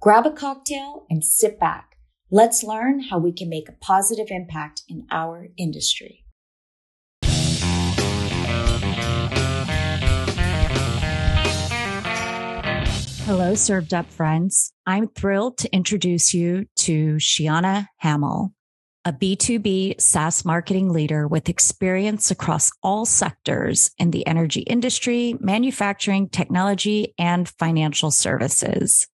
Grab a cocktail and sit back. Let's learn how we can make a positive impact in our industry. Hello, Served Up friends. I'm thrilled to introduce you to Sheana Hamill, a B2B SaaS marketing leader with experience across all sectors in the energy industry, manufacturing, technology, and financial services.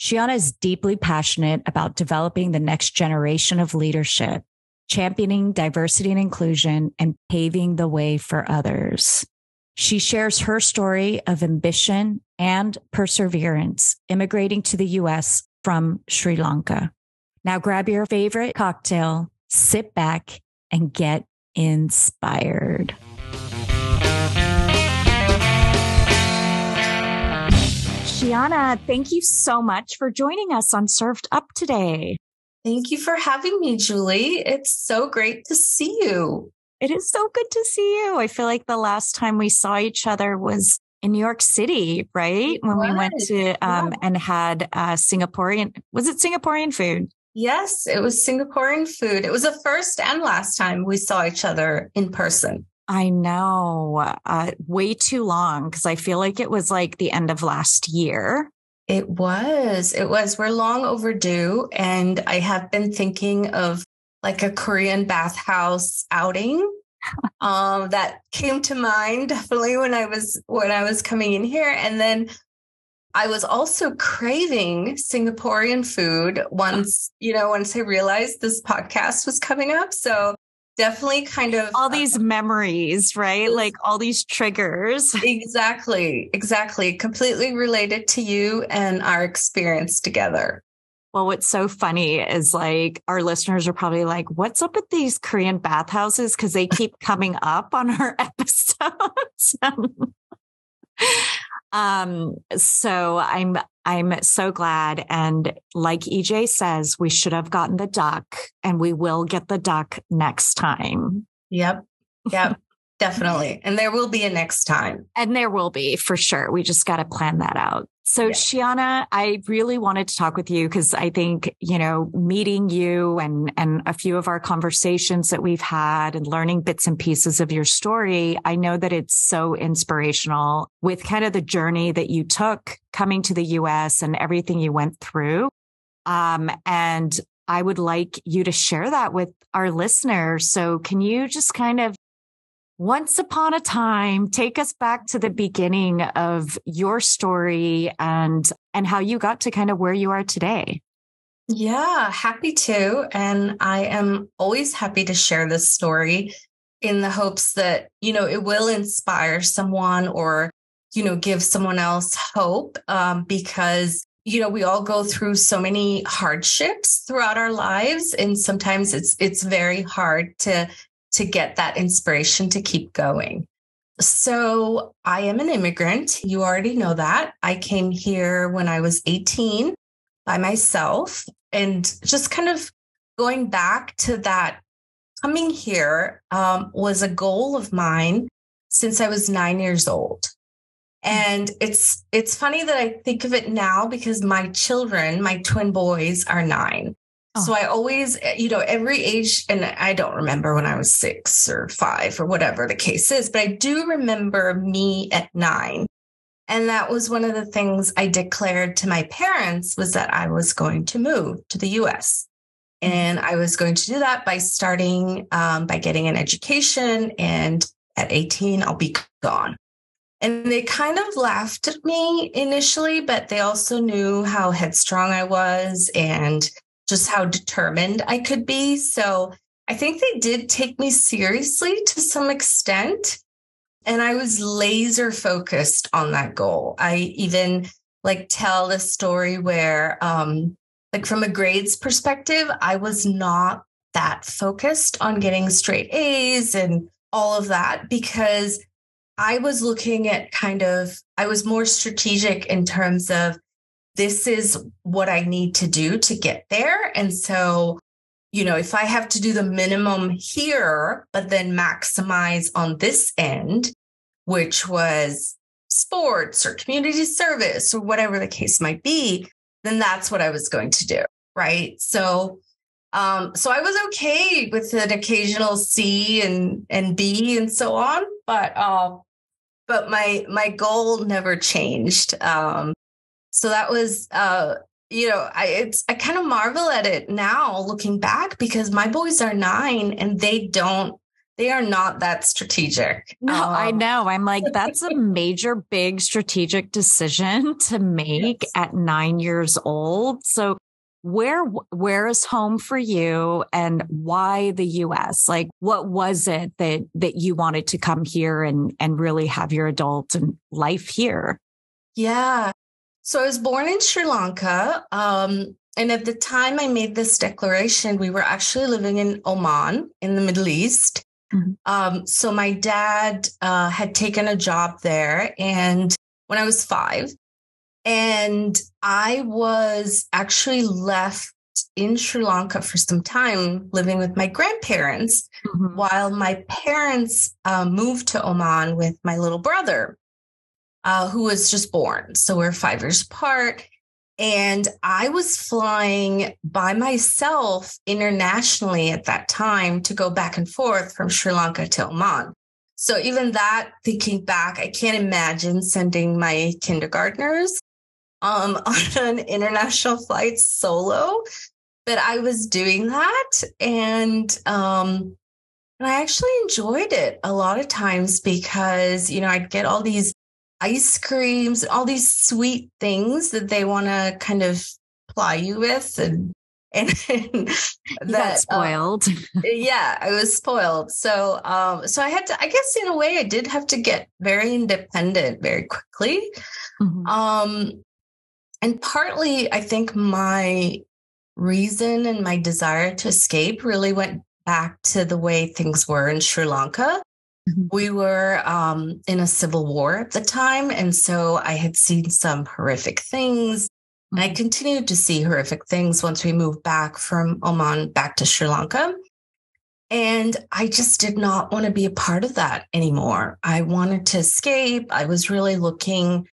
Sheana is deeply passionate about developing the next generation of leadership, championing diversity and inclusion, and paving the way for others. She shares her story of ambition and perseverance, immigrating to the U.S. from Sri Lanka. Now grab your favorite cocktail, sit back, and get inspired. Sheana, thank you so much for joining us on Served Up today. Thank you for having me, Julie. It's so great to see you. It is so good to see you. I feel like the last time we saw each other was in New York City, right? When we went to and had Singaporean, was it Singaporean food? Yes, it was Singaporean food. It was the first and last time we saw each other in person. I know, way too long, because I feel like it was like the end of last year. It was. We're long overdue. And I have been thinking of like a Korean bathhouse outing that came to mind definitely when I was coming in here. And then I was also craving Singaporean food once I realized this podcast was coming up. So definitely kind of all these memories, right? Like all these triggers. Exactly. Completely related to you and our experience together. Well, what's so funny is like our listeners are probably like, what's up with these Korean bathhouses? Because they keep coming up on our episodes. So I'm so glad. And like EJ says, we should have gotten the duck, and we will get the duck next time. Yep. Definitely. And there will be a next time. And there will be for sure. We just got to plan that out. So yeah. Sheana, I really wanted to talk with you because I think, meeting you and a few of our conversations that we've had and learning bits and pieces of your story, I know that it's so inspirational with kind of the journey that you took coming to the US and everything you went through. And I would like you to share that with our listeners. So can you just kind of once upon a time, take us back to the beginning of your story and how you got to kind of where you are today. Yeah, happy to. And I am always happy to share this story in the hopes that, it will inspire someone or, give someone else hope because, we all go through so many hardships throughout our lives. And sometimes it's very hard to get that inspiration to keep going. So I am an immigrant. You already know that. I came here when I was 18 by myself, and just kind of going back to that, coming here was a goal of mine since I was 9 years old. And it's funny that I think of it now because my twin boys are 9. So I always, every age, and I don't remember when I was 6 or 5 or whatever the case is, but I do remember me at 9. And that was one of the things I declared to my parents was that I was going to move to the US. And I was going to do that by starting, by getting an education. And at 18, I'll be gone. And they kind of laughed at me initially, but they also knew how headstrong I was and just how determined I could be. So I think they did take me seriously to some extent. And I was laser focused on that goal. I even tell a story where like from a grades perspective, I was not that focused on getting straight A's and all of that, because I was looking at I was more strategic in terms of this is what I need to do to get there. And so, you know, if I have to do the minimum here, but then maximize on this end, which was sports or community service or whatever the case might be, then that's what I was going to do. Right. So I was okay with an occasional C and B and so on, but my goal never changed. So that was, I kind of marvel at it now looking back, because my boys are 9 and they are not that strategic. No, I know. I'm like, that's a major, big strategic decision to make at 9 years old. So where is home for you, and why the US? Like, what was it that you wanted to come here and really have your adult and life here? Yeah. So I was born in Sri Lanka. And at the time I made this declaration, we were actually living in Oman in the Middle East. Mm-hmm. So my dad had taken a job there, and when I was 5, and I was actually left in Sri Lanka for some time living with my grandparents, mm-hmm. while my parents moved to Oman with my little brother, who was just born. So we're 5 years apart. And I was flying by myself internationally at that time to go back and forth from Sri Lanka to Oman. So even that, thinking back, I can't imagine sending my kindergartners on an international flight solo, but I was doing that. And I actually enjoyed it a lot of times, because, you know, I'd get all these ice creams, all these sweet things that they want to kind of ply you with. And that spoiled. Yeah, I was spoiled. So I had to, I guess in a way I did have to get very independent very quickly. Mm-hmm. And partly I think my reason and my desire to escape really went back to the way things were in Sri Lanka. Mm-hmm. We were in a civil war at the time. And so I had seen some horrific things. And I continued to see horrific things once we moved back from Oman back to Sri Lanka. And I just did not want to be a part of that anymore. I wanted to escape. I was really looking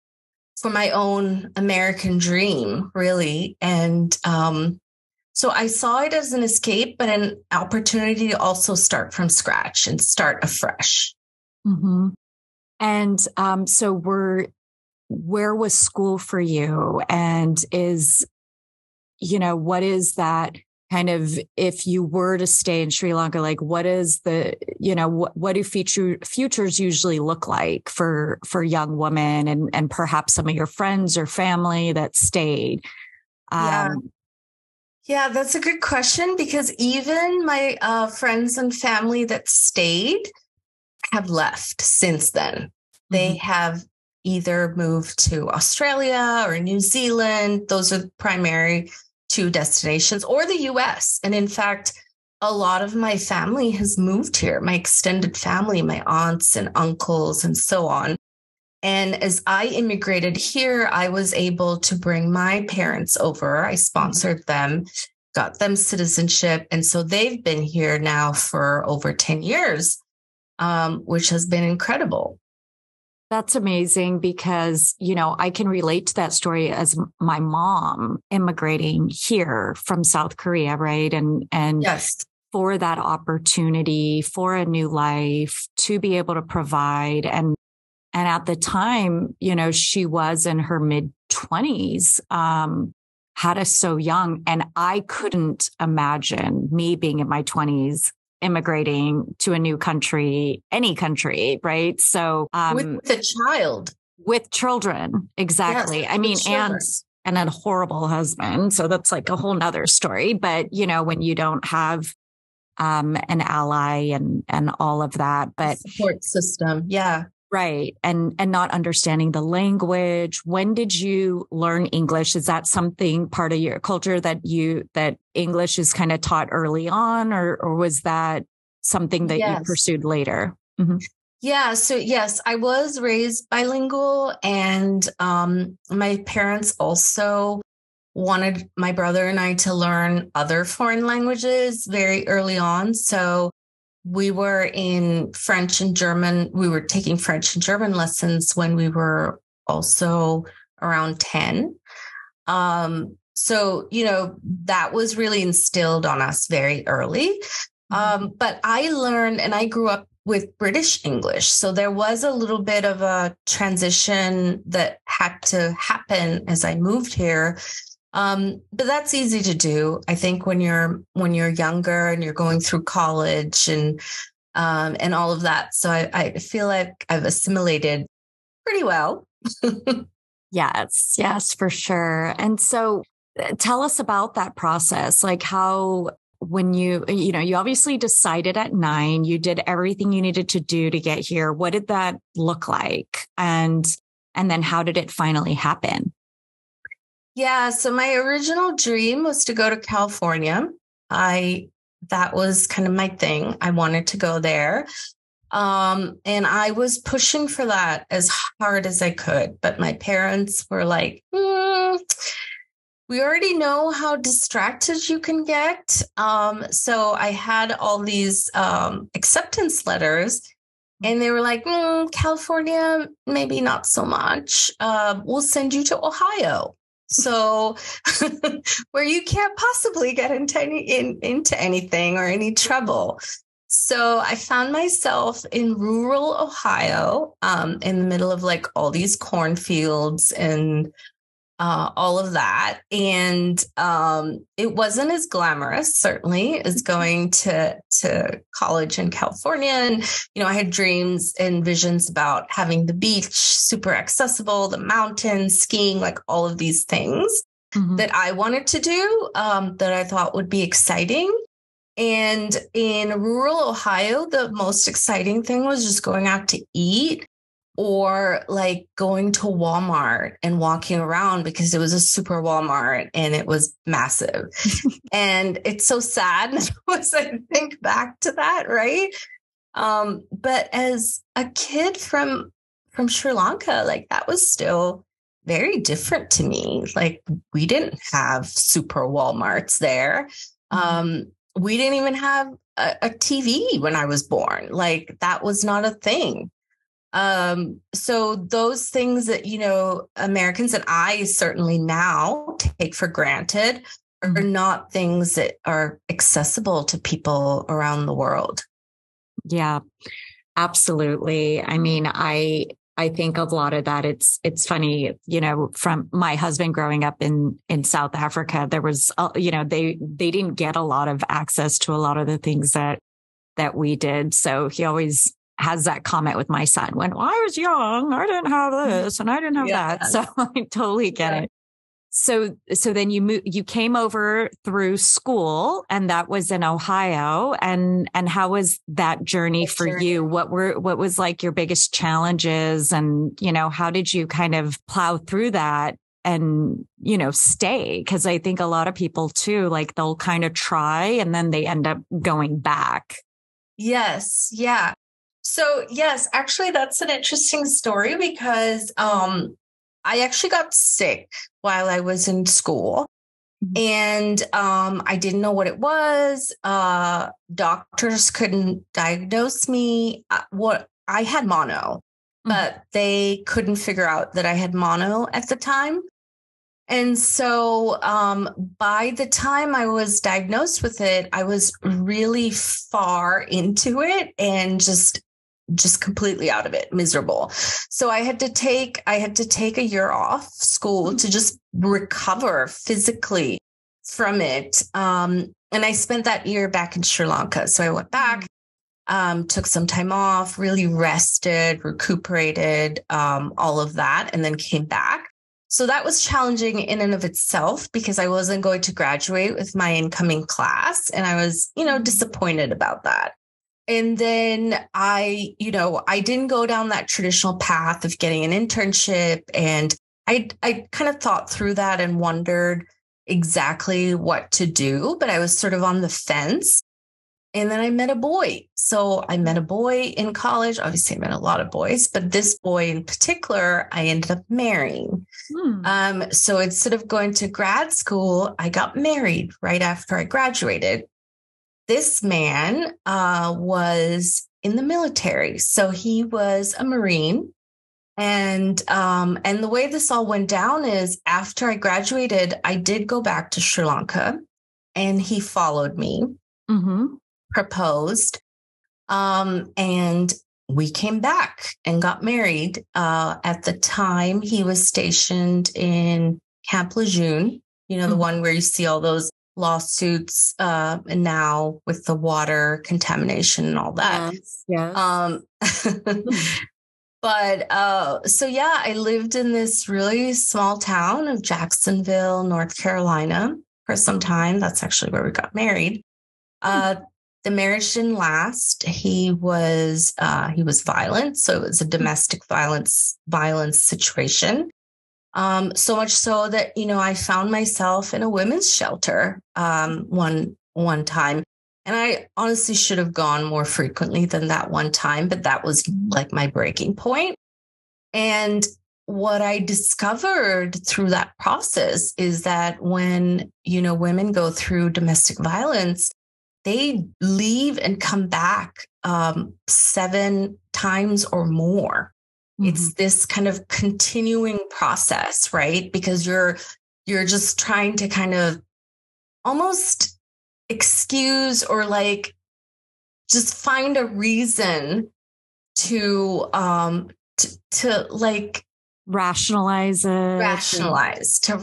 for my own American dream, really. And so I saw it as an escape, but an opportunity to also start from scratch and start afresh. Mm-hmm. And where was school for you? And what is that kind of, if you were to stay in Sri Lanka, like what is the, what do futures usually look like for young women and perhaps some of your friends or family that stayed? Yeah, that's a good question, because even my friends and family that stayed have left since then. Mm-hmm. They have either moved to Australia or New Zealand. Those are the primary two destinations, or the US. And in fact, a lot of my family has moved here, my extended family, my aunts and uncles and so on. And as I immigrated here, I was able to bring my parents over. I sponsored them, got them citizenship. And so they've been here now for over 10 years, which has been incredible. That's amazing, because, I can relate to that story as my mom immigrating here from South Korea, right? And yes, for that opportunity, for a new life, to be able to provide. And at the time, she was in her mid-20s, had us so young. And I couldn't imagine me being in my 20s immigrating to a new country, any country, right? So with the child. With children, exactly. Yes, I mean, and a horrible husband. So that's like a whole nother story. But, when you don't have an ally and all of that. But support system, yeah. Right. And not understanding the language. When did you learn English? Is that something part of your culture that English is kind of taught early on, or was that something that you pursued later? Mm-hmm. Yeah. So yes, I was raised bilingual, and my parents also wanted my brother and I to learn other foreign languages very early on. So we were in French and German. We were taking French and German lessons when we were also around 10. So, you know, that was really instilled on us very early. But I learned, and I grew up with British English. So there was a little bit of a transition that had to happen as I moved here. But that's easy to do. I think when you're younger and you're going through college and all of that. So I feel like I've assimilated pretty well. Yes, for sure. And so tell us about that process. Like how, when you obviously decided at 9, you did everything you needed to do to get here. What did that look like? And then how did it finally happen? Yeah. So my original dream was to go to California. That was kind of my thing. I wanted to go there. And I was pushing for that as hard as I could. But my parents were like, we already know how distracted you can get. So I had all these acceptance letters. And they were like, California, maybe not so much. We'll send you to Ohio. So where you can't possibly get into anything or any trouble. So I found myself in rural Ohio, in the middle of like all these cornfields and all of that. And it wasn't as glamorous, certainly, as going to college in California. And, you know, I had dreams and visions about having the beach super accessible, the mountains, skiing, like all of these things that I wanted to do that I thought would be exciting. And in rural Ohio, the most exciting thing was just going out to eat, or like going to Walmart and walking around because it was a super Walmart and it was massive. And it's so sad as I think back to that, right? But as a kid from Sri Lanka, like that was still very different to me. Like we didn't have super Walmarts there. We didn't even have a TV when I was born. Like that was not a thing. So those things that, you know, Americans, and I certainly now take for granted, are not things that are accessible to people around the world. Yeah, absolutely. I mean, I think a lot of that, it's funny, you know, from my husband growing up in South Africa, there was, you know, they didn't get a lot of access to a lot of the things that we did. So he always has that comment with my son when I was young, I didn't have this and I didn't have that. So I totally get it. So then you came over through school, and that was in Ohio. And how was that journey for you? What was like your biggest challenges, and, you know, how did you kind of plow through that and, you know, stay? 'Cause I think a lot of people too, like they'll kind of try and then they end up going back. Yes. Yeah. So yes, actually, that's an interesting story because I actually got sick while I was in school, and I didn't know what it was. Doctors couldn't diagnose me. I had mono, but they couldn't figure out that I had mono at the time. And so by the time I was diagnosed with it, I was really far into it and just completely out of it, miserable. So I had to take a year off school to just recover physically from it. And I spent that year back in Sri Lanka. So I went back, took some time off, really rested, recuperated, all of that, and then came back. So that was challenging in and of itself because I wasn't going to graduate with my incoming class. And I was, you know, disappointed about that. And then I didn't go down that traditional path of getting an internship. And I kind of thought through that and wondered exactly what to do, but I was sort of on the fence. And then I met a boy. So I met a boy in college. Obviously, I met a lot of boys, but this boy in particular, I ended up marrying. So instead of going to grad school, I got married right after I graduated. This man was in the military. So he was a Marine. And the way this all went down is after I graduated, I did go back to Sri Lanka and he followed me, proposed. And we came back and got married. At the time he was stationed in Camp Lejeune, the one where you see all those lawsuits, and now with the water contamination and all that. But so, I lived in this really small town of Jacksonville, North Carolina for some time. That's actually where we got married. The marriage didn't last. He was violent. So it was a domestic violence situation. So much so that, I found myself in a women's shelter one time. And I honestly should have gone more frequently than that one time, but that was like my breaking point. And what I discovered through that process is that when, women go through domestic violence, they leave and come back 7 times or more. It's this kind of continuing process, right? Because you're just trying to kind of almost excuse or just find a reason to rationalize it. To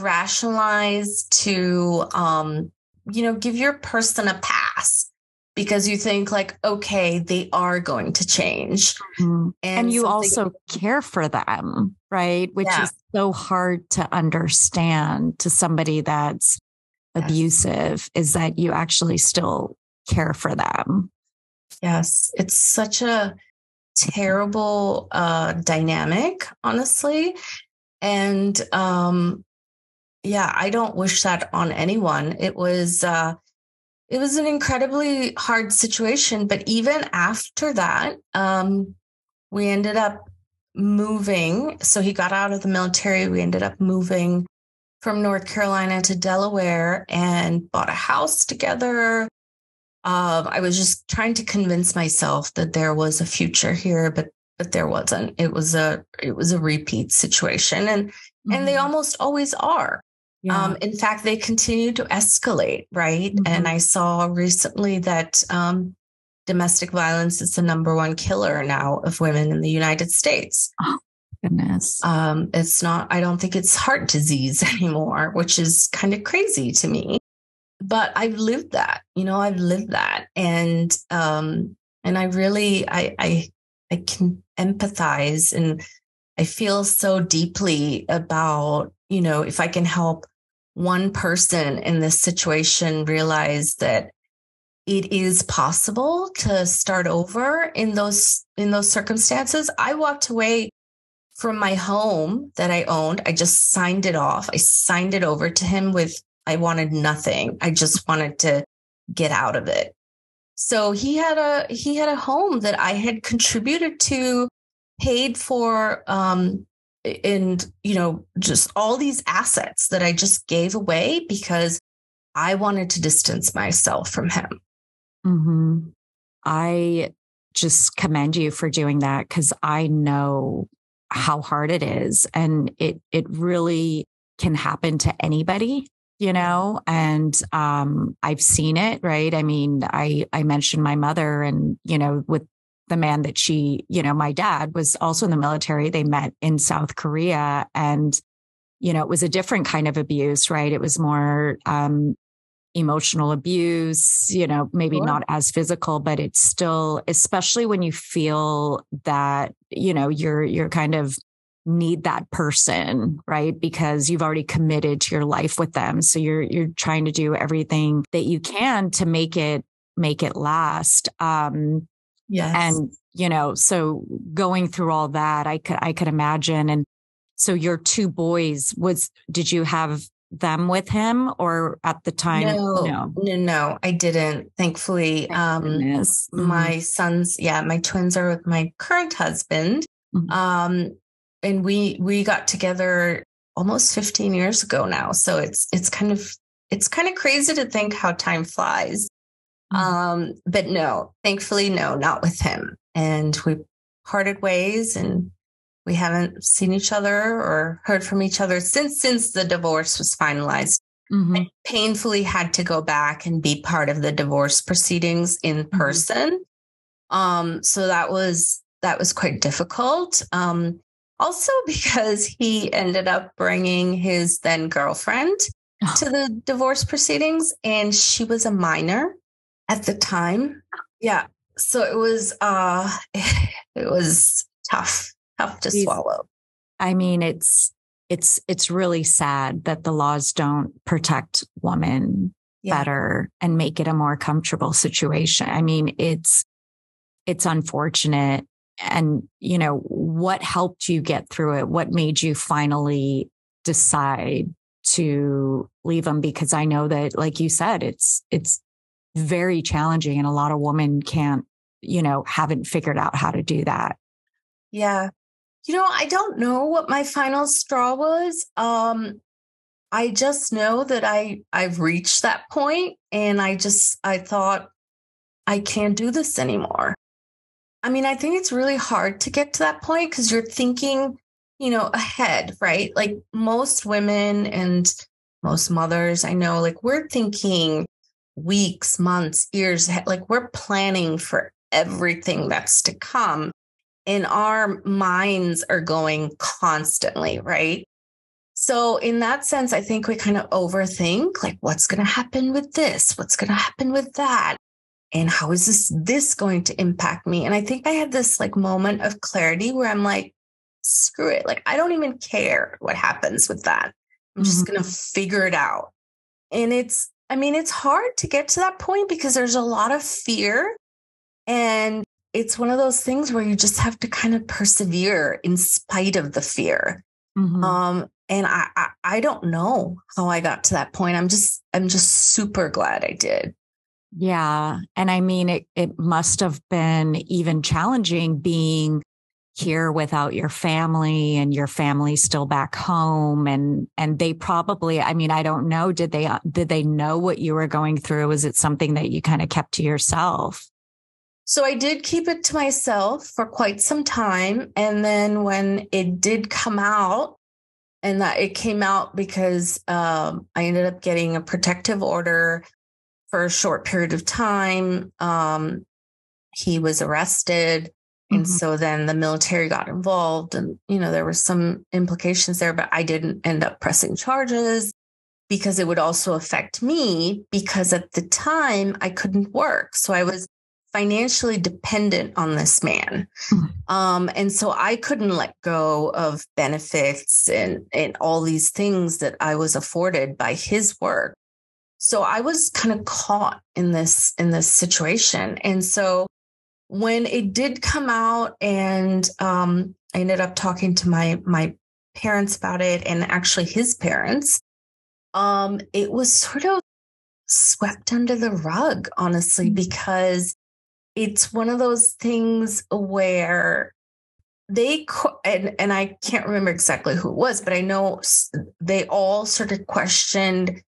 give your person a pass because you think okay, they are going to change. And you also care for them, right? Which is so hard to understand to somebody that's abusive, is that you actually still care for them. Yes. It's such a terrible dynamic, honestly. And I don't wish that on anyone. It was an incredibly hard situation. But even after that, we ended up moving. So he got out of the military. We ended up moving from North Carolina to Delaware and bought a house together. I was just trying to convince myself that there was a future here, but there wasn't. It was a repeat situation. And they almost always are. Yeah. In fact, they continue to escalate, right? And I saw recently that domestic violence is the number one killer now of women in the United States. Goodness. I don't think it's heart disease anymore, which is kind of crazy to me, but I've lived that, And, I really can empathize and I feel so deeply about, if I can help one person in this situation realize that it is possible to start over in those circumstances. I walked away from my home that I owned. I just signed it off. I signed it over to him I wanted nothing. I just wanted to get out of it. So he had a home that I had contributed to, paid for, and just all these assets that I just gave away because I wanted to distance myself from him. I just commend you for doing that because I know how hard it is. And it really can happen to anybody, and I've seen it, right? I mean, I mentioned my mother and, with the man that she, my dad was also in the military. They met in South Korea and, it was a different kind of abuse, right? It was more emotional abuse, maybe sure, not as physical, but it's still, especially when you feel that, you're kind of need that person, right? Because you've already committed to your life with them. So you're trying to do everything that you can to make it last. Yes. And, you know, so going through all that, I could imagine. And so your two boys did you have them with him or at the time? No, I didn't. Thankfully, my sons, my twins are with my current husband. Mm-hmm. And we got together almost 15 years ago now. So it's kind of crazy to think how time flies. But no, thankfully, no, not with him. And we parted ways and we haven't seen each other or heard from each other since the divorce was finalized. Mm-hmm. I painfully had to go back and be part of the divorce proceedings in person. Mm-hmm. So that was quite difficult. Also because he ended up bringing his then girlfriend to the divorce proceedings, and she was a minor at the time. Yeah. So it was tough to swallow. I mean, it's really sad that the laws don't protect women better and make it a more comfortable situation. I mean, it's unfortunate. And, you know, what helped you get through it? What made you finally decide to leave them? Because I know that, like you said, it's very challenging and a lot of women can't, you know, haven't figured out how to do that. Yeah. You know, I don't know what my final straw was. I just know that I've reached that point, and I thought I can't do this anymore. I mean, I think it's really hard to get to that point because you're thinking, you know, ahead, right? Like most women and most mothers I know, like we're thinking weeks, months, years ahead. Like we're planning for everything that's to come. And our minds are going constantly, right? So in that sense, I think we kind of overthink, like what's going to happen with this? What's going to happen with that? And how is this going to impact me? And I think I had this like moment of clarity where I'm like, screw it. Like, I don't even care what happens with that. I'm just going to figure it out. And it's hard to get to that point because there's a lot of fear. And it's one of those things where you just have to kind of persevere in spite of the fear. Mm-hmm. And I don't know how I got to that point. I'm just super glad I did. Yeah. And I mean, it must have been even challenging being here without your family and your family still back home. And they probably, I mean, I don't know, did they know what you were going through? Was it something that you kind of kept to yourself? So I did keep it to myself for quite some time. And then when it did come out, and that it came out because I ended up getting a protective order for a short period of time. He was arrested. And so then the military got involved and, you know, there were some implications there, but I didn't end up pressing charges because it would also affect me because at the time I couldn't work. So I was financially dependent on this man. Mm-hmm. And so I couldn't let go of benefits and all these things that I was afforded by his work. So I was kind of caught in this situation. And so when it did come out and I ended up talking to my parents about it and actually his parents, it was sort of swept under the rug, honestly, because it's one of those things where they, and I can't remember exactly who it was, but I know they all sort of questioned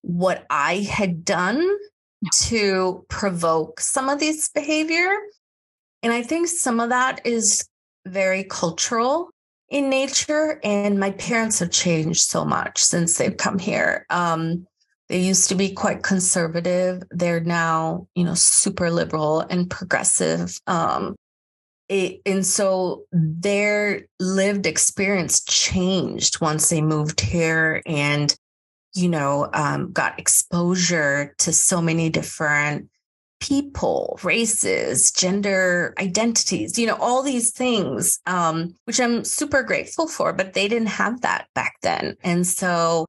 what I had done to provoke some of this behavior. And I think some of that is very cultural in nature. And my parents have changed so much since they've come here. They used to be quite conservative. They're now, you know, super liberal and progressive. And so their lived experience changed once they moved here and got exposure to so many different people, races, gender identities, you know, all these things, which I'm super grateful for, but they didn't have that back then. And so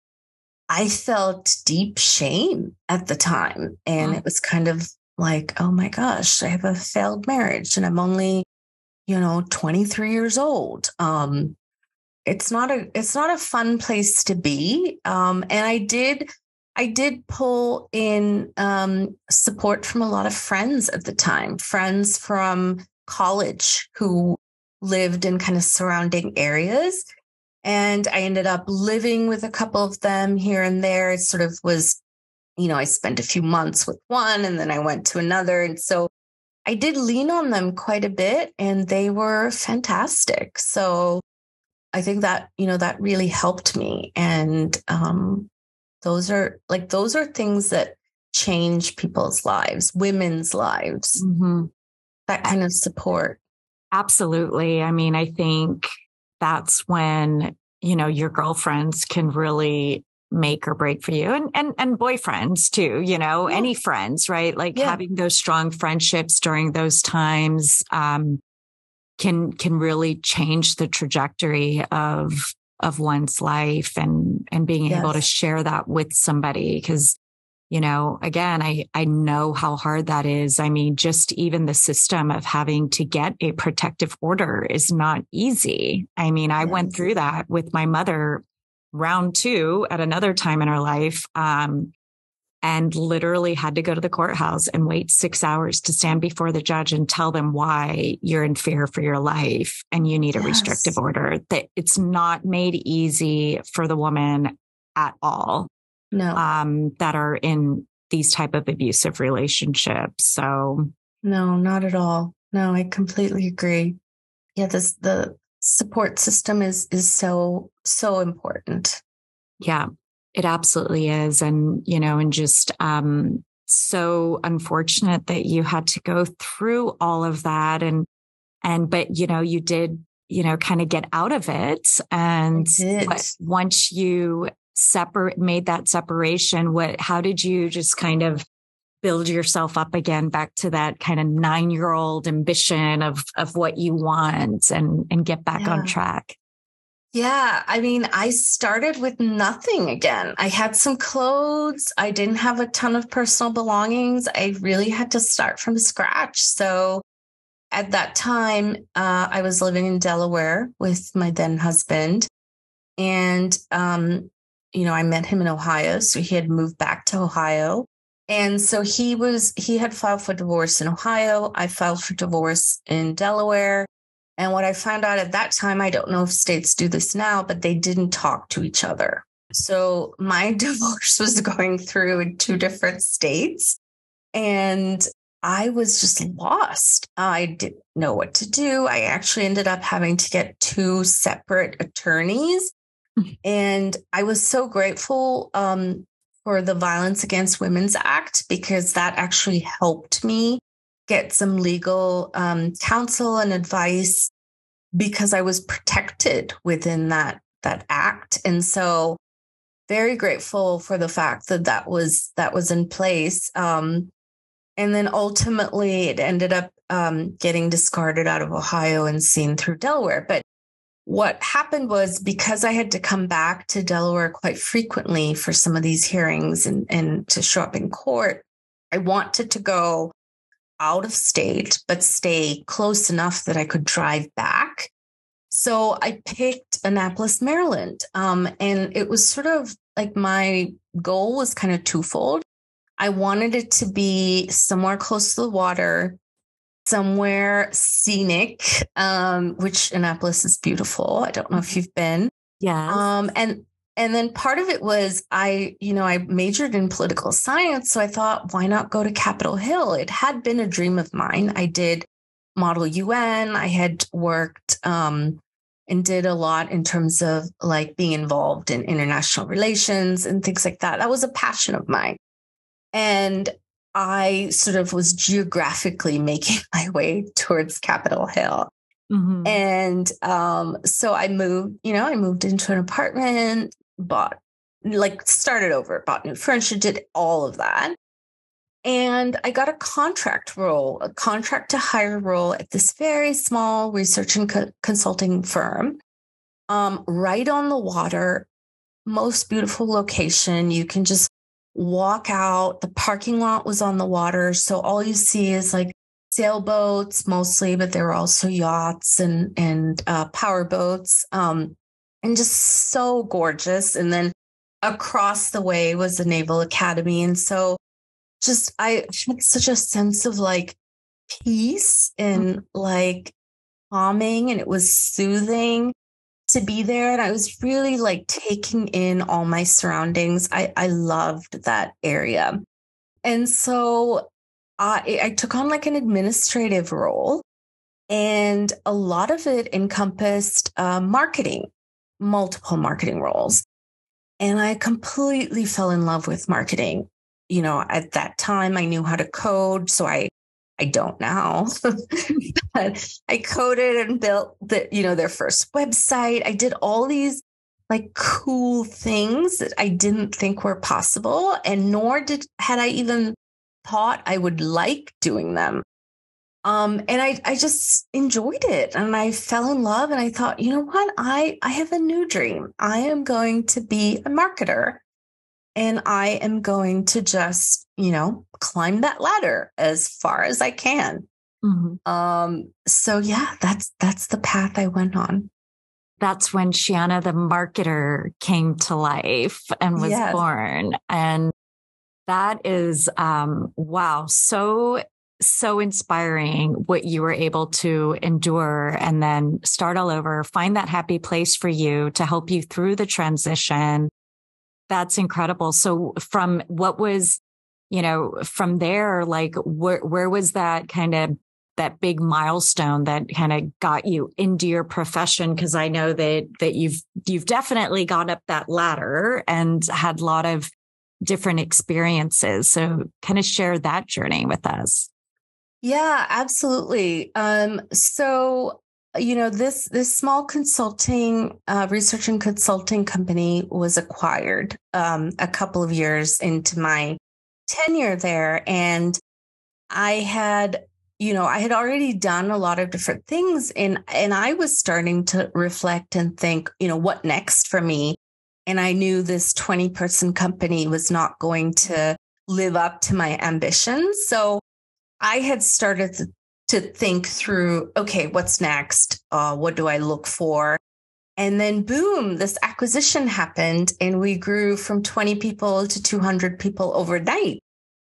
I felt deep shame at the time. And it was kind of like, oh my gosh, I have a failed marriage and I'm only, 23 years old. It's not a fun place to be. And I did pull in support from a lot of friends at the time, friends from college who lived in kind of surrounding areas. And I ended up living with a couple of them here and there. It sort of was, I spent a few months with one and then I went to another. And so I did lean on them quite a bit and they were fantastic. So I think that, that really helped me. And those are things that change people's lives, women's lives, mm-hmm. that kind of support. Absolutely. I mean, I think that's when, your girlfriends can really make or break for you and boyfriends too, yeah. any friends, right? Like yeah. having those strong friendships during those times, can really change the trajectory of one's life and being yes. able to share that with somebody. 'Cause, again, I know how hard that is. I mean, just even the system of having to get a protective order is not easy. I mean, I yes. went through that with my mother round two at another time in her life. And literally had to go to the courthouse and wait 6 hours to stand before the judge and tell them why you're in fear for your life and you need a yes. restrictive order. That it's not made easy for the woman at all. No, that are in these type of abusive relationships. So no, not at all. No, I completely agree. Yeah, the support system is so important. Yeah. It absolutely is. And, just so unfortunate that you had to go through all of that. But, you did, kind of get out of it. And but once you made that separation, how did you just kind of build yourself up again back to that kind of 9-year-old ambition of what you want and get back yeah. on track? Yeah. I mean, I started with nothing again. I had some clothes. I didn't have a ton of personal belongings. I really had to start from scratch. So at that time, I was living in Delaware with my then husband and, I met him in Ohio. So he had moved back to Ohio. And so he had filed for divorce in Ohio. I filed for divorce in Delaware. And what I found out at that time, I don't know if states do this now, but they didn't talk to each other. So my divorce was going through in 2 different states and I was just lost. I didn't know what to do. I actually ended up having to get 2 separate attorneys. And I was so grateful for the Violence Against Women's Act, because that actually helped me get some legal counsel and advice, because I was protected within that act. And so very grateful for the fact that was in place. And then ultimately it ended up getting discarded out of Ohio and seen through Delaware. But what happened was, because I had to come back to Delaware quite frequently for some of these hearings and to show up in court, I wanted to go out of state, but stay close enough that I could drive back. So I picked Annapolis, Maryland. And it was sort of like my goal was kind of twofold. I wanted it to be somewhere close to the water, somewhere scenic, which Annapolis is beautiful. I don't know if you've been. Yeah. And then part of it was I majored in political science. So I thought, why not go to Capitol Hill? It had been a dream of mine. I did Model UN. I had worked and did a lot in terms of like being involved in international relations and things like that. That was a passion of mine. And I sort of was geographically making my way towards Capitol Hill. Mm-hmm. And so I moved, I moved into an apartment, started over, bought new furniture, did all of that. And I got a contract to hire role at this very small research and consulting firm, right on the water, most beautiful location. You can just walk out. The parking lot was on the water. So all you see is like sailboats mostly, but there were also yachts and power boats, and just so gorgeous. And then across the way was the Naval Academy. And so just, I had such a sense of like peace and like calming, and it was soothing to be there. And I was really like taking in all my surroundings. I loved that area. And so I took on like an administrative role, and a lot of it encompassed marketing, multiple marketing roles. And I completely fell in love with marketing. You know, at that time I knew how to code. So I don't now, but I coded and built their first website. I did all these like cool things that I didn't think were possible, and nor had I even thought I would like doing them. And I just enjoyed it, and I fell in love, and I thought, you know what? I have a new dream. I am going to be a marketer, and I am going to just, climb that ladder as far as I can. Mm-hmm. So yeah, that's the path I went on. That's when Sheana, the marketer, came to life and was born. And that is, wow. So inspiring what you were able to endure and then start all over, find that happy place for you to help you through the transition. That's incredible. So from what was, from there, like where was that kind of that big milestone that kind of got you into your profession? Because I know that you've definitely gone up that ladder and had a lot of different experiences. So kind of share that journey with us. Yeah, absolutely. So, this small consulting, research and consulting company was acquired a couple of years into my tenure there. And I had already done a lot of different things, and I was starting to reflect and think, what next for me? And I knew this 20-person company was not going to live up to my ambitions. So I had started to think through, okay, what's next? What do I look for? And then boom, this acquisition happened, and we grew from 20 people to 200 people overnight.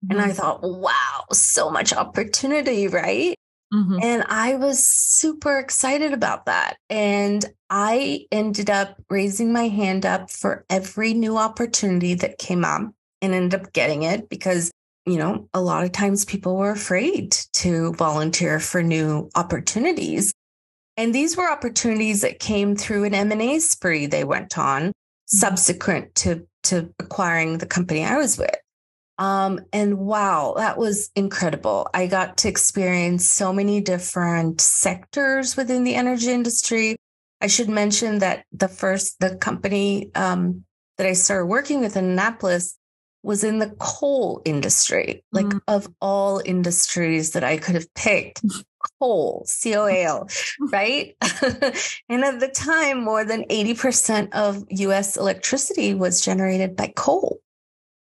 Mm-hmm. And I thought, wow, so much opportunity, right? Mm-hmm. And I was super excited about that. And I ended up raising my hand up for every new opportunity that came up, and ended up getting it because, a lot of times people were afraid to volunteer for new opportunities. And these were opportunities that came through an M&A spree they went on subsequent to acquiring the company I was with. And wow, that was incredible. I got to experience so many different sectors within the energy industry. I should mention that the company that I started working with in Annapolis was in the coal industry, like of all industries that I could have picked, coal, C-O-A-L, right? And at the time, more than 80% of U.S. electricity was generated by coal.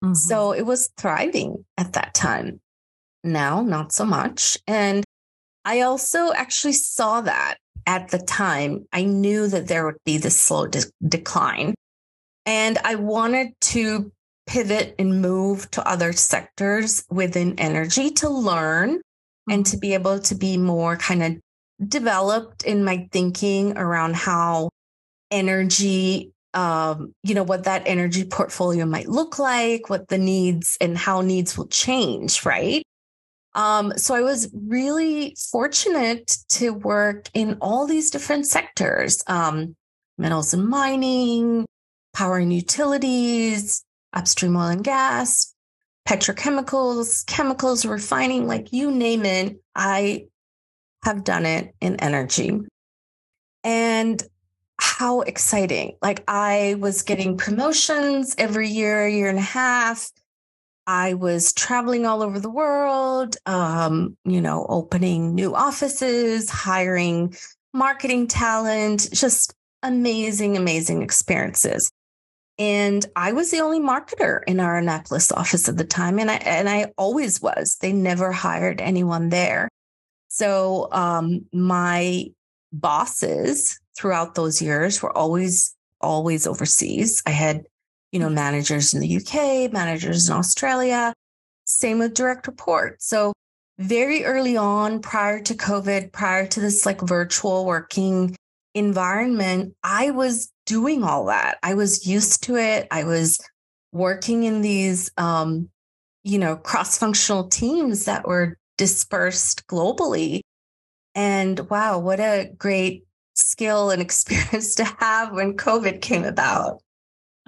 Mm-hmm. So it was thriving at that time. Now, not so much. And I also actually saw that at the time. I knew that there would be this slow decline. And I wanted to pivot and move to other sectors within energy to learn and to be able to be more kind of developed in my thinking around how energy what that energy portfolio might look like, what the needs and how needs will change, right? So I was really fortunate to work in all these different sectors, metals and mining, power and utilities, upstream oil and gas, petrochemicals, chemicals, refining, like you name it, I have done it in energy. And how exciting. Like I was getting promotions every year, year and a half. I was traveling all over the world, opening new offices, hiring marketing talent, just amazing, amazing experiences. And I was the only marketer in our Annapolis office at the time. And I always was. They never hired anyone there. So my bosses throughout those years were always overseas. I had, managers in the UK, managers in Australia, same with direct report. So very early on, prior to COVID, prior to this like virtual working environment, I was doing all that. I was used to it. I was working in these, cross-functional teams that were dispersed globally. And wow, what a great skill and experience to have when COVID came about.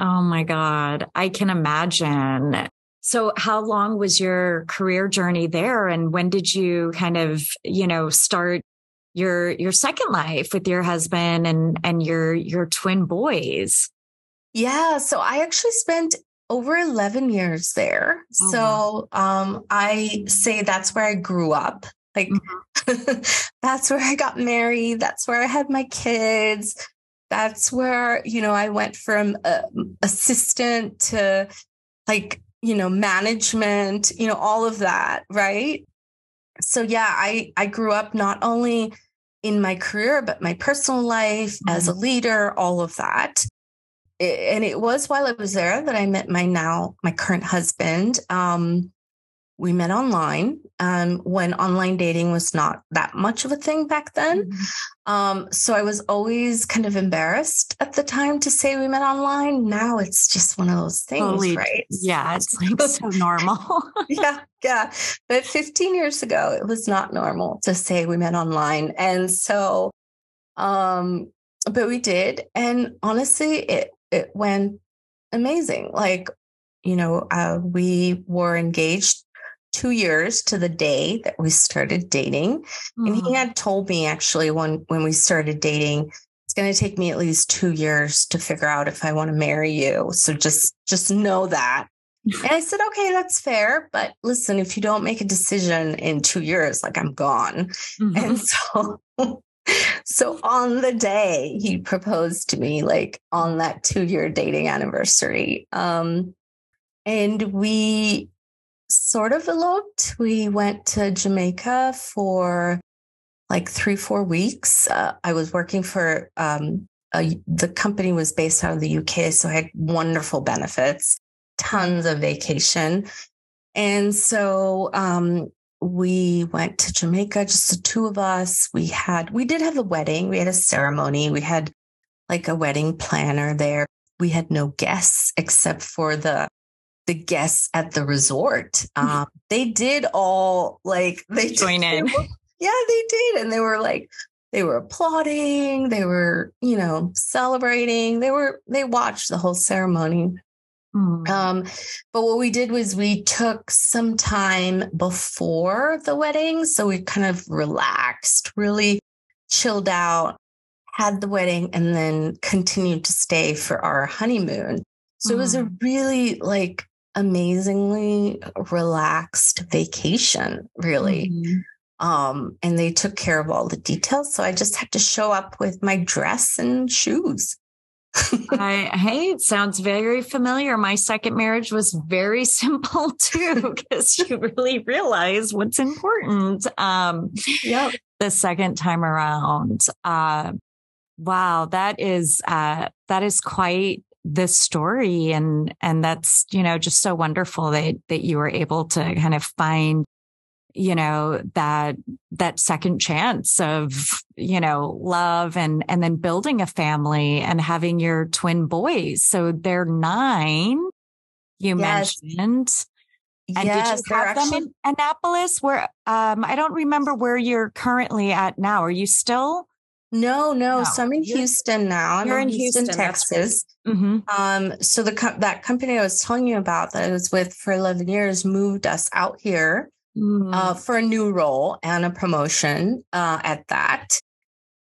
Oh my God, I can imagine. So how long was your career journey there? And when did you kind of, start your second life with your husband and your twin boys? Yeah. So I actually spent over 11 years there. Oh. So I say that's where I grew up. Like mm-hmm. That's where I got married. That's where I had my kids. That's where, I went from assistant to like, management, all of that. Right. So, yeah, I grew up not only in my career, but my personal life mm-hmm. as a leader, all of that. And it was while I was there that I met my current husband. We met online when online dating was not that much of a thing back then. Mm-hmm. So I was always kind of embarrassed at the time to say we met online. Now it's just one of those things, right? Yeah, it's like so normal. Yeah. But 15 years ago, it was not normal to say we met online. And so, but we did. And honestly, it went amazing. Like, we were engaged 2 years to the day that we started dating. Mm-hmm. And he had told me actually when we started dating, it's going to take me at least 2 years to figure out if I want to marry you. So just know that. And I said, okay, that's fair. But listen, if you don't make a decision in 2 years, like I'm gone. Mm-hmm. And so on the day he proposed to me, like on that 2-year dating anniversary, and we sort of eloped. We went to Jamaica for like 3-4 weeks. I was working for the company was based out of the UK, so I had wonderful benefits, tons of vacation. And so we went to Jamaica, just the two of us. We did have a wedding. We had a ceremony. We had like a wedding planner there. We had no guests except for the guests at the resort. They did all like they join in. They did. And they were applauding. They were, celebrating. They watched the whole ceremony. Mm. But what we did was we took some time before the wedding. So we kind of relaxed, really chilled out, had the wedding, and then continued to stay for our honeymoon. So it was a really like, amazingly relaxed vacation, really. Mm-hmm. And they took care of all the details. So I just had to show up with my dress and shoes. It sounds very familiar. My second marriage was very simple too, because you really realize what's important. The second time around. Wow, that is quite this story. And that's, just so wonderful that you were able to kind of find, that second chance of, love and then building a family and having your twin boys. So they're 9, you mentioned. And yes, did you have them in Annapolis where, I don't remember where you're currently at now. Are you still? No. So I'm in Houston now. You're in Houston, Texas. Right. Mm-hmm. So that company I was telling you about that I was with for 11 years moved us out here for a new role and a promotion at that.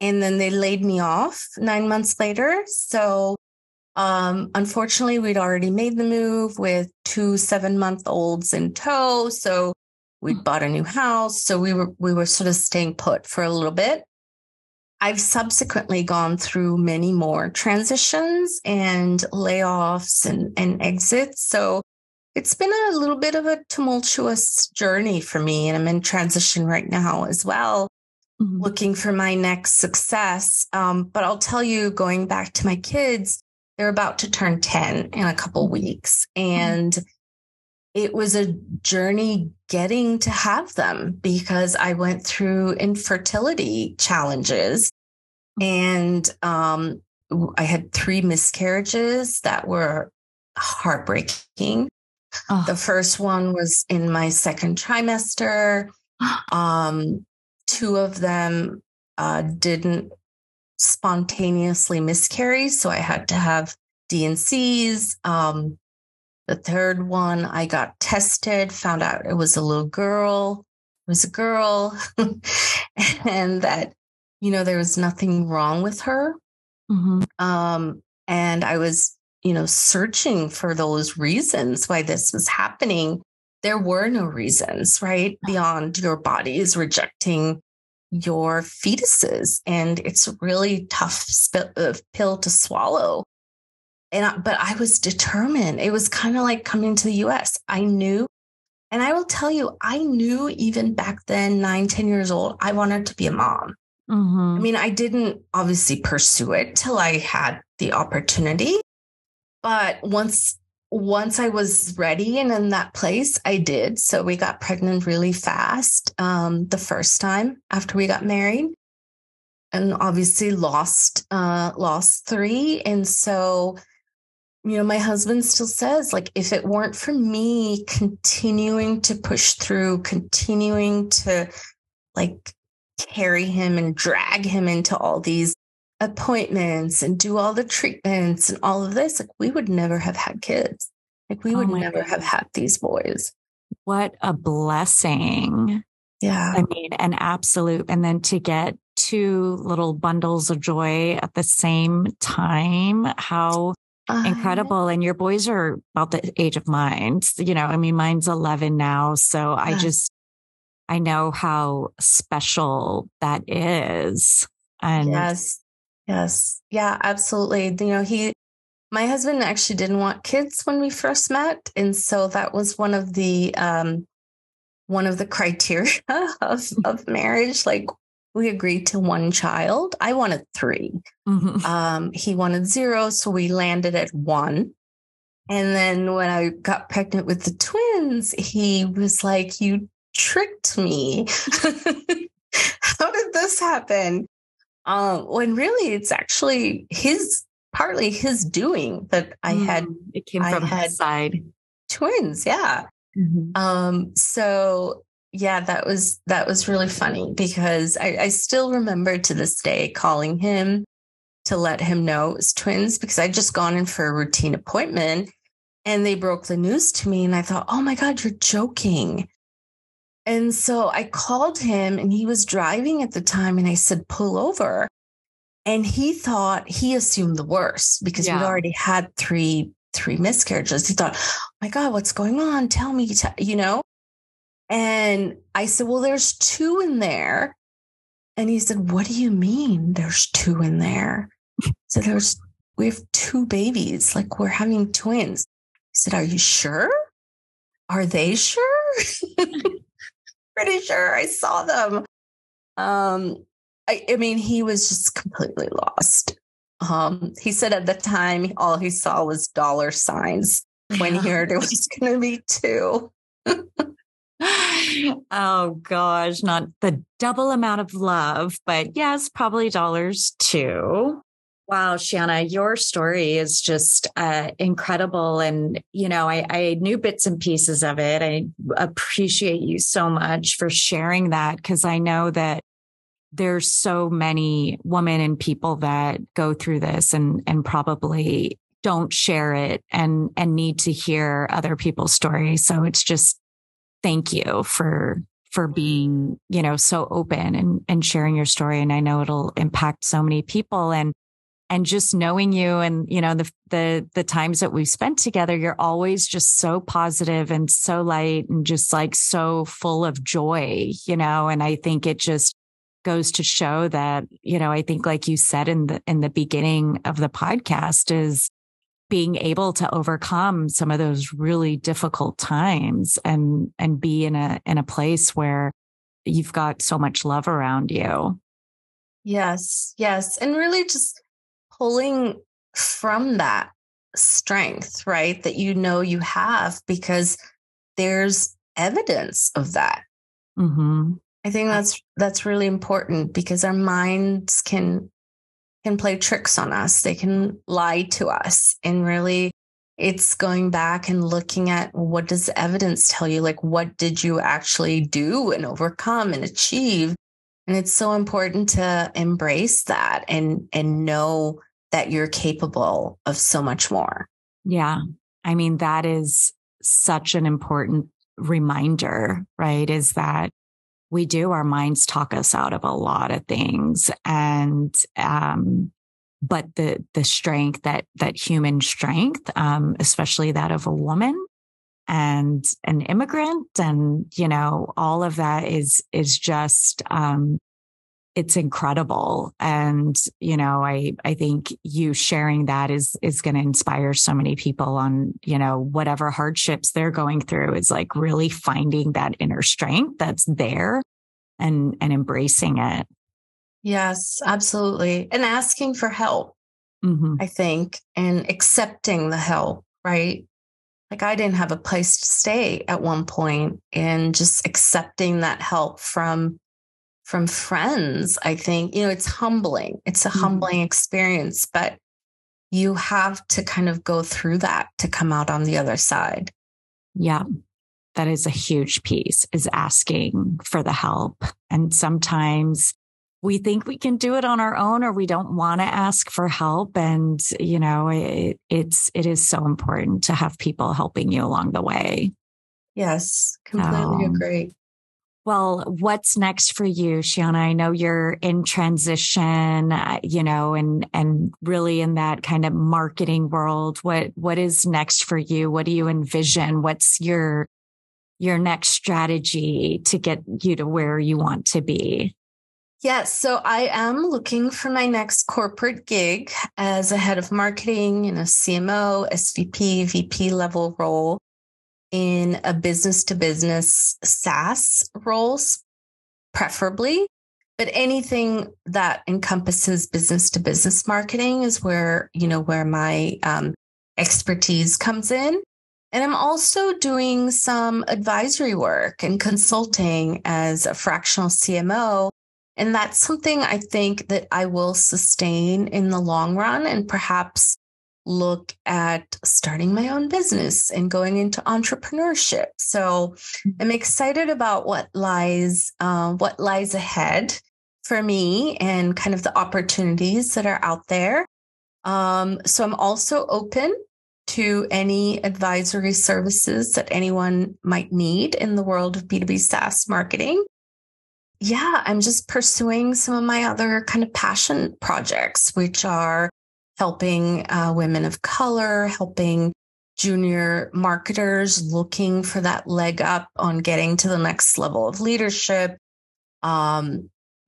And then they laid me off 9 months later. So unfortunately, we'd already made the move with 2 7-month-olds in tow. So we bought a new house. So we were sort of staying put for a little bit. I've subsequently gone through many more transitions and layoffs and exits. So it's been a little bit of a tumultuous journey for me. And I'm in transition right now as well, looking for my next success. But I'll tell you, going back to my kids, they're about to turn 10 in a couple weeks. And it was a journey getting to have them, because I went through infertility challenges, and I had 3 miscarriages that were heartbreaking. Oh. The first one was in my second trimester. 2 of them didn't spontaneously miscarry, so I had to have DNCs. The third one, I got tested, found out it was a little girl. It was a girl. And that, you know, there was nothing wrong with her. And I was, you know, searching for those reasons why this was happening. There were no reasons, right? Beyond your body is rejecting your fetuses. And it's a really tough pill to swallow. But I was determined. It was kind of like coming to the U.S. I knew, and I will tell you, I knew even back then, 9, 10 years old, I wanted to be a mom. I mean, I didn't obviously pursue it till I had the opportunity. But once I was ready and in that place, I did. So we got pregnant really fast the first time after we got married, and obviously lost 3. And so, you know, my husband still says, like, if it weren't for me continuing to push through, continuing to like carry him and drag him into all these appointments and do all the treatments and all of this, like, we would never have had kids. Like, we would never have had these boys. What a blessing. Yeah. I mean, an absolute. And then to get 2 little bundles of joy at the same time. How incredible. And your boys are about the age of mine. You know, I mean, mine's 11 now. So I know how special that is. And yes. Yeah, absolutely. You know, my husband actually didn't want kids when we first met. And so that was one of the criteria of marriage. Like, we agreed to 1 child. I wanted 3. He wanted 0. So we landed at 1. And then when I got pregnant with the twins, he was like, you tricked me. How did this happen? When really it's actually partly his doing that I had. It came from his side. Twins. Yeah. So yeah, that was really funny, because I still remember to this day calling him to let him know it was twins, because I'd just gone in for a routine appointment and they broke the news to me. And I thought, oh my God, you're joking. And so I called him, and he was driving at the time, and I said, pull over. And he assumed the worst, because we'd already had three miscarriages. He thought, oh my God, what's going on? Tell me, you know? And I said, well, there's 2 in there. And he said, what do you mean there's 2 in there? So we have 2 babies, like, we're having twins. I said, are you sure? Are they sure? Pretty sure. I saw them. I mean, he was just completely lost. He said at the time, all he saw was $signs when he heard it was going to be 2. Oh gosh, not the double amount of love, but yes, probably $ too. Wow, Sheana, your story is just incredible. And, you know, I knew bits and pieces of it. I appreciate you so much for sharing that, because I know that there's so many women and people that go through this and probably don't share it and need to hear other people's stories. So it's just, thank you for being, you know, so open and sharing your story. And I know it'll impact so many people, and just knowing you and, you know, the times that we've spent together, you're always just so positive and so light and just like so full of joy, you know, and I think it just goes to show that, you know, I think like you said in the beginning of the podcast is being able to overcome some of those really difficult times and be in a place where you've got so much love around you. Yes. Yes. And really just pulling from that strength, right? That, you know, you have, because there's evidence of that. Mm-hmm. I think that's really important, because our minds can play tricks on us. They can lie to us. And really it's going back and looking at, what does the evidence tell you? Like, what did you actually do and overcome and achieve? And it's so important to embrace that and know that you're capable of so much more. Yeah. I mean, that is such an important reminder, right? Is that we do, our minds talk us out of a lot of things. And, but the strength, that human strength, especially that of a woman and an immigrant, and, you know, all of that is just, it's incredible. And, you know, I think you sharing that is going to inspire so many people on, you know, whatever hardships they're going through, is like really finding that inner strength that's there and embracing it. Yes, absolutely. And asking for help, mm-hmm. I think, and accepting the help, right? Like, I didn't have a place to stay at one point, and just accepting that help from friends, I think, you know, it's humbling. It's a humbling experience, but you have to kind of go through that to come out on the other side. Yeah. That is a huge piece, is asking for the help. And sometimes we think we can do it on our own, or we don't want to ask for help. And, you know, it is so important to have people helping you along the way. Yes. Completely agree. Well, what's next for you, Sheana? I know you're in transition, you know, and really in that kind of marketing world. What is next for you? What do you envision? What's your next strategy to get you to where you want to be? Yes. So I am looking for my next corporate gig as a head of marketing in a CMO, SVP, VP level role, in a business to business SaaS roles, preferably, but anything that encompasses business to business marketing is where, you know, where my expertise comes in. And I'm also doing some advisory work and consulting as a fractional CMO. And that's something I think that I will sustain in the long run, and perhaps look at starting my own business and going into entrepreneurship. So I'm excited about what lies ahead for me, and kind of the opportunities that are out there. So I'm also open to any advisory services that anyone might need in the world of B2B SaaS marketing. Yeah, I'm just pursuing some of my other kind of passion projects, which are helping women of color, helping junior marketers looking for that leg up on getting to the next level of leadership,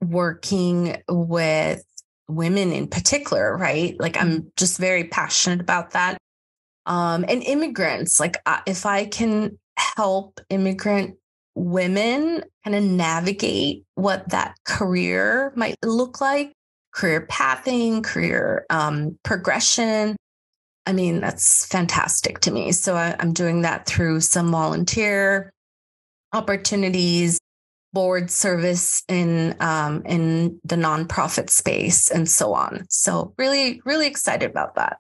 working with women in particular, right? Like, I'm just very passionate about that. And immigrants, like, if I can help immigrant women kind of navigate what that career might look like, career pathing, career progression. I mean, that's fantastic to me. So I'm doing that through some volunteer opportunities, board service in the nonprofit space, and so on. So really, really excited about that.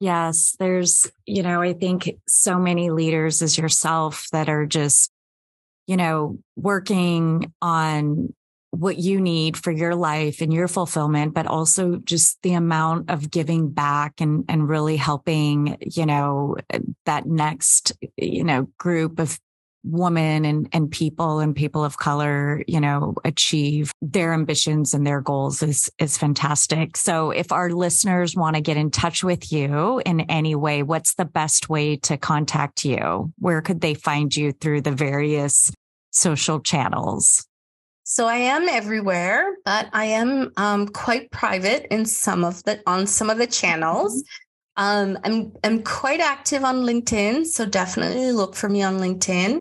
Yes, there's, you know, I think so many leaders as yourself that are just, you know, working on what you need for your life and your fulfillment, but also just the amount of giving back and really helping, you know, that next, you know, group of women and people of color, you know, achieve their ambitions and their goals is fantastic. So if our listeners want to get in touch with you in any way, what's the best way to contact you? Where could they find you through the various social channels? So I am everywhere, but I am quite private in on some of the channels. I'm quite active on LinkedIn, so definitely look for me on LinkedIn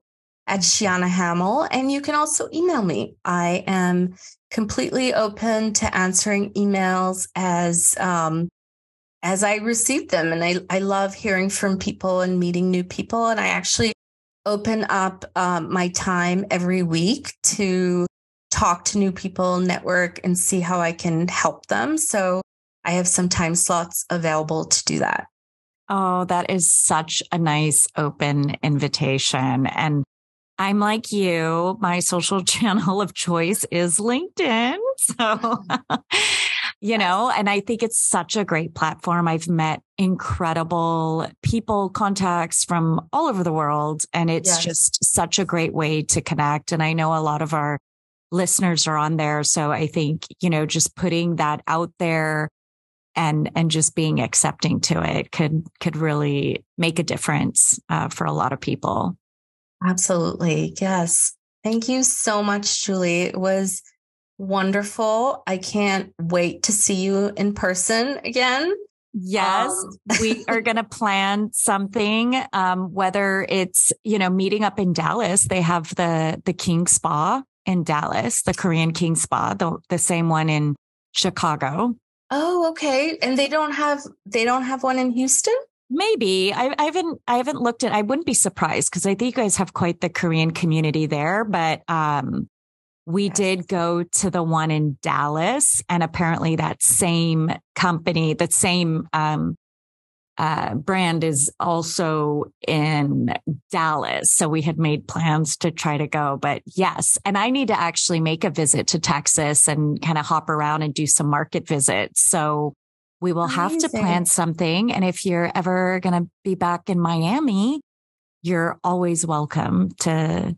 at Sheana Hamill, and you can also email me. I am completely open to answering emails as I receive them, and I love hearing from people and meeting new people. And I actually open up my time every week to talk to new people, network, and see how I can help them. So I have some time slots available to do that. Oh, that is such a nice open invitation. And I'm like you, my social channel of choice is LinkedIn. So, you know, and I think it's such a great platform. I've met incredible people, contacts from all over the world, and it's just such a great way to connect. And I know a lot of our listeners are on there. So I think, you know, just putting that out there and just being accepting to it could really make a difference for a lot of people. Absolutely. Yes. Thank you so much, Julie. It was wonderful. I can't wait to see you in person again. Yes, we are going to plan something, whether it's, you know, meeting up in Dallas. They have the King Spa in Dallas, the Korean King Spa, the same one in Chicago. Oh, okay. And they don't have one in Houston? Maybe. I haven't looked at, I wouldn't be surprised because I think you guys have quite the Korean community there, but we did go to the one in Dallas, and apparently that same company, that same brand is also in Dallas. So we had made plans to try to go, but yes. And I need to actually make a visit to Texas and kind of hop around and do some market visits. So we will have to plan something. And if you're ever going to be back in Miami, you're always welcome to.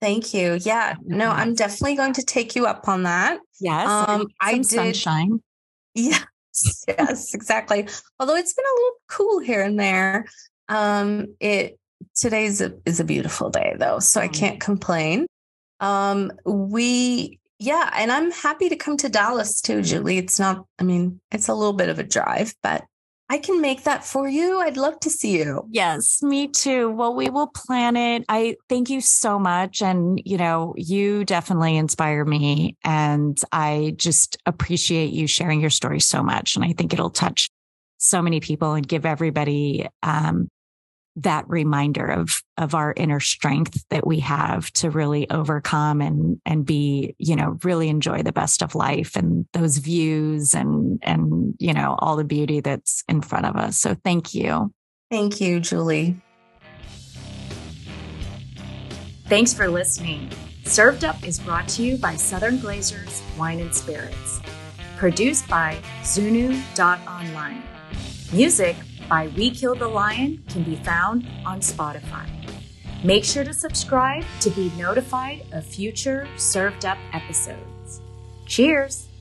Thank you. Yeah, no, I'm definitely going to take you up on that. Yes. Sunshine. Yeah. Yes, exactly. Although it's been a little cool here and there. Today is a beautiful day though, so I can't complain. And I'm happy to come to Dallas too, Julie. It's a little bit of a drive, but I can make that for you. I'd love to see you. Yes, me too. Well, we will plan it. I thank you so much. And, you know, you definitely inspire me. And I just appreciate you sharing your story so much. And I think it'll touch so many people and give everybody that reminder of our inner strength that we have to really overcome and be, you know, really enjoy the best of life and those views and, you know, all the beauty that's in front of us. So thank you. Thank you, Julie. Thanks for listening. Served Up is brought to you by Southern Glazers Wine and Spirits. Produced by Zunu.online. Music by We Kill the Lion can be found on Spotify. Make sure to subscribe to be notified of future Served Up episodes. Cheers!